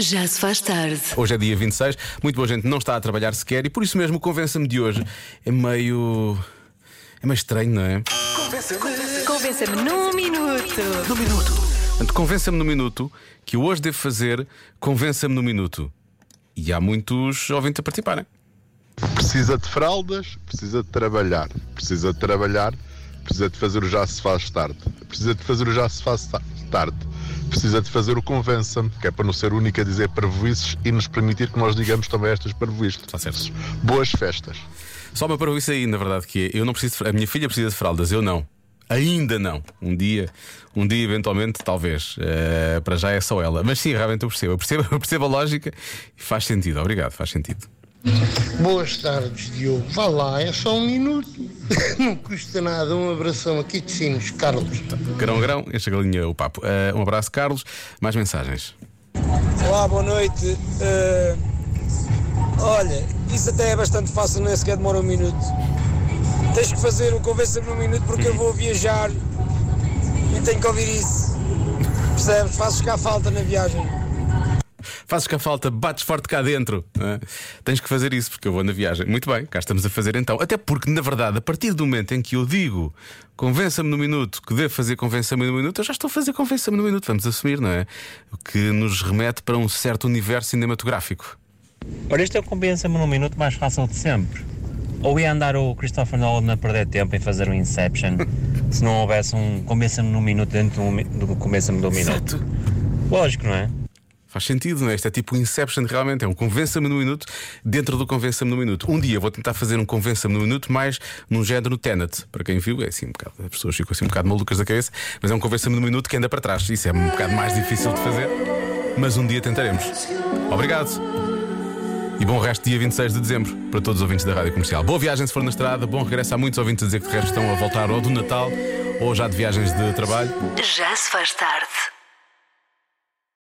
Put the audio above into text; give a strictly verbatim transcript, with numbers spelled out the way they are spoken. Já se faz tarde. Hoje é dia vinte e seis, muito boa gente não está a trabalhar sequer e por isso mesmo Convença-me de hoje é meio... é meio estranho, não é? Convença-me, Convença-me num minuto. Num minuto. Portanto, Convença-me num minuto que eu hoje devo fazer Convença-me num minuto. E há muitos ouvintes a participarem. Precisa de fraldas, precisa de trabalhar. Precisa de trabalhar, precisa de fazer o já se faz tarde. Precisa de fazer o já se faz tarde. Precisa de fazer o Convença-me, que é para não ser única a dizer parvoices e nos permitir que nós digamos também estas parvoices. Está certo. Boas festas. Só uma parvoice aí, na verdade, que é, eu não preciso de, a minha filha precisa de fraldas, eu não. Ainda não. Um dia, um dia eventualmente, talvez. Uh, para já é só ela. Mas sim, realmente eu percebo. Eu percebo, eu percebo a lógica e faz sentido. Obrigado, faz sentido. Boas tardes, Diogo. Vá lá, é só um minuto. Não custa nada. Um abração aqui de Sines, Carlos. Grão, grão, enche a galinha o papo. Uh, um abraço, Carlos. Mais mensagens. Olá, boa noite. Uh, olha, isso até é bastante fácil, não é sequer demora um minuto. Tens que fazer o Convença-me num minuto porque eu vou viajar e tenho que ouvir isso. Percebes? Fazes cá falta na viagem. Fazes que a falta, bates forte cá dentro, né? Tens que fazer isso porque eu vou na viagem. Muito bem, cá estamos a fazer então. Até porque, na verdade, a partir do momento em que eu digo Convença-me num minuto, que devo fazer Convença-me num minuto, eu já estou a fazer Convença-me num minuto. Vamos assumir, não é? O que nos remete para um certo universo cinematográfico. Ora, este é o Convença-me num minuto mais fácil de sempre. Ou ia andar o Christopher Nolan a perder tempo em fazer o Inception se não houvesse um Convença-me num minuto dentro do Convença-me num minuto. Lógico, não é? Faz sentido, não é? Isto é tipo Inception, realmente. É um Convença-me num minuto dentro do Convença-me num minuto. Um dia vou tentar fazer um Convença-me num minuto, mais num género Tenet. Para quem viu, é assim um bocado. As pessoas ficam assim um bocado malucas da cabeça, mas é um Convença-me num minuto que anda para trás. Isso é um bocado mais difícil de fazer, mas um dia tentaremos. Obrigado e bom resto de dia vinte e seis de dezembro para todos os ouvintes da Rádio Comercial. Boa viagem se for na estrada, bom regresso. Há muitos ouvintes a dizer que de resto estão a voltar ou do Natal ou já de viagens de trabalho. Já se faz tarde.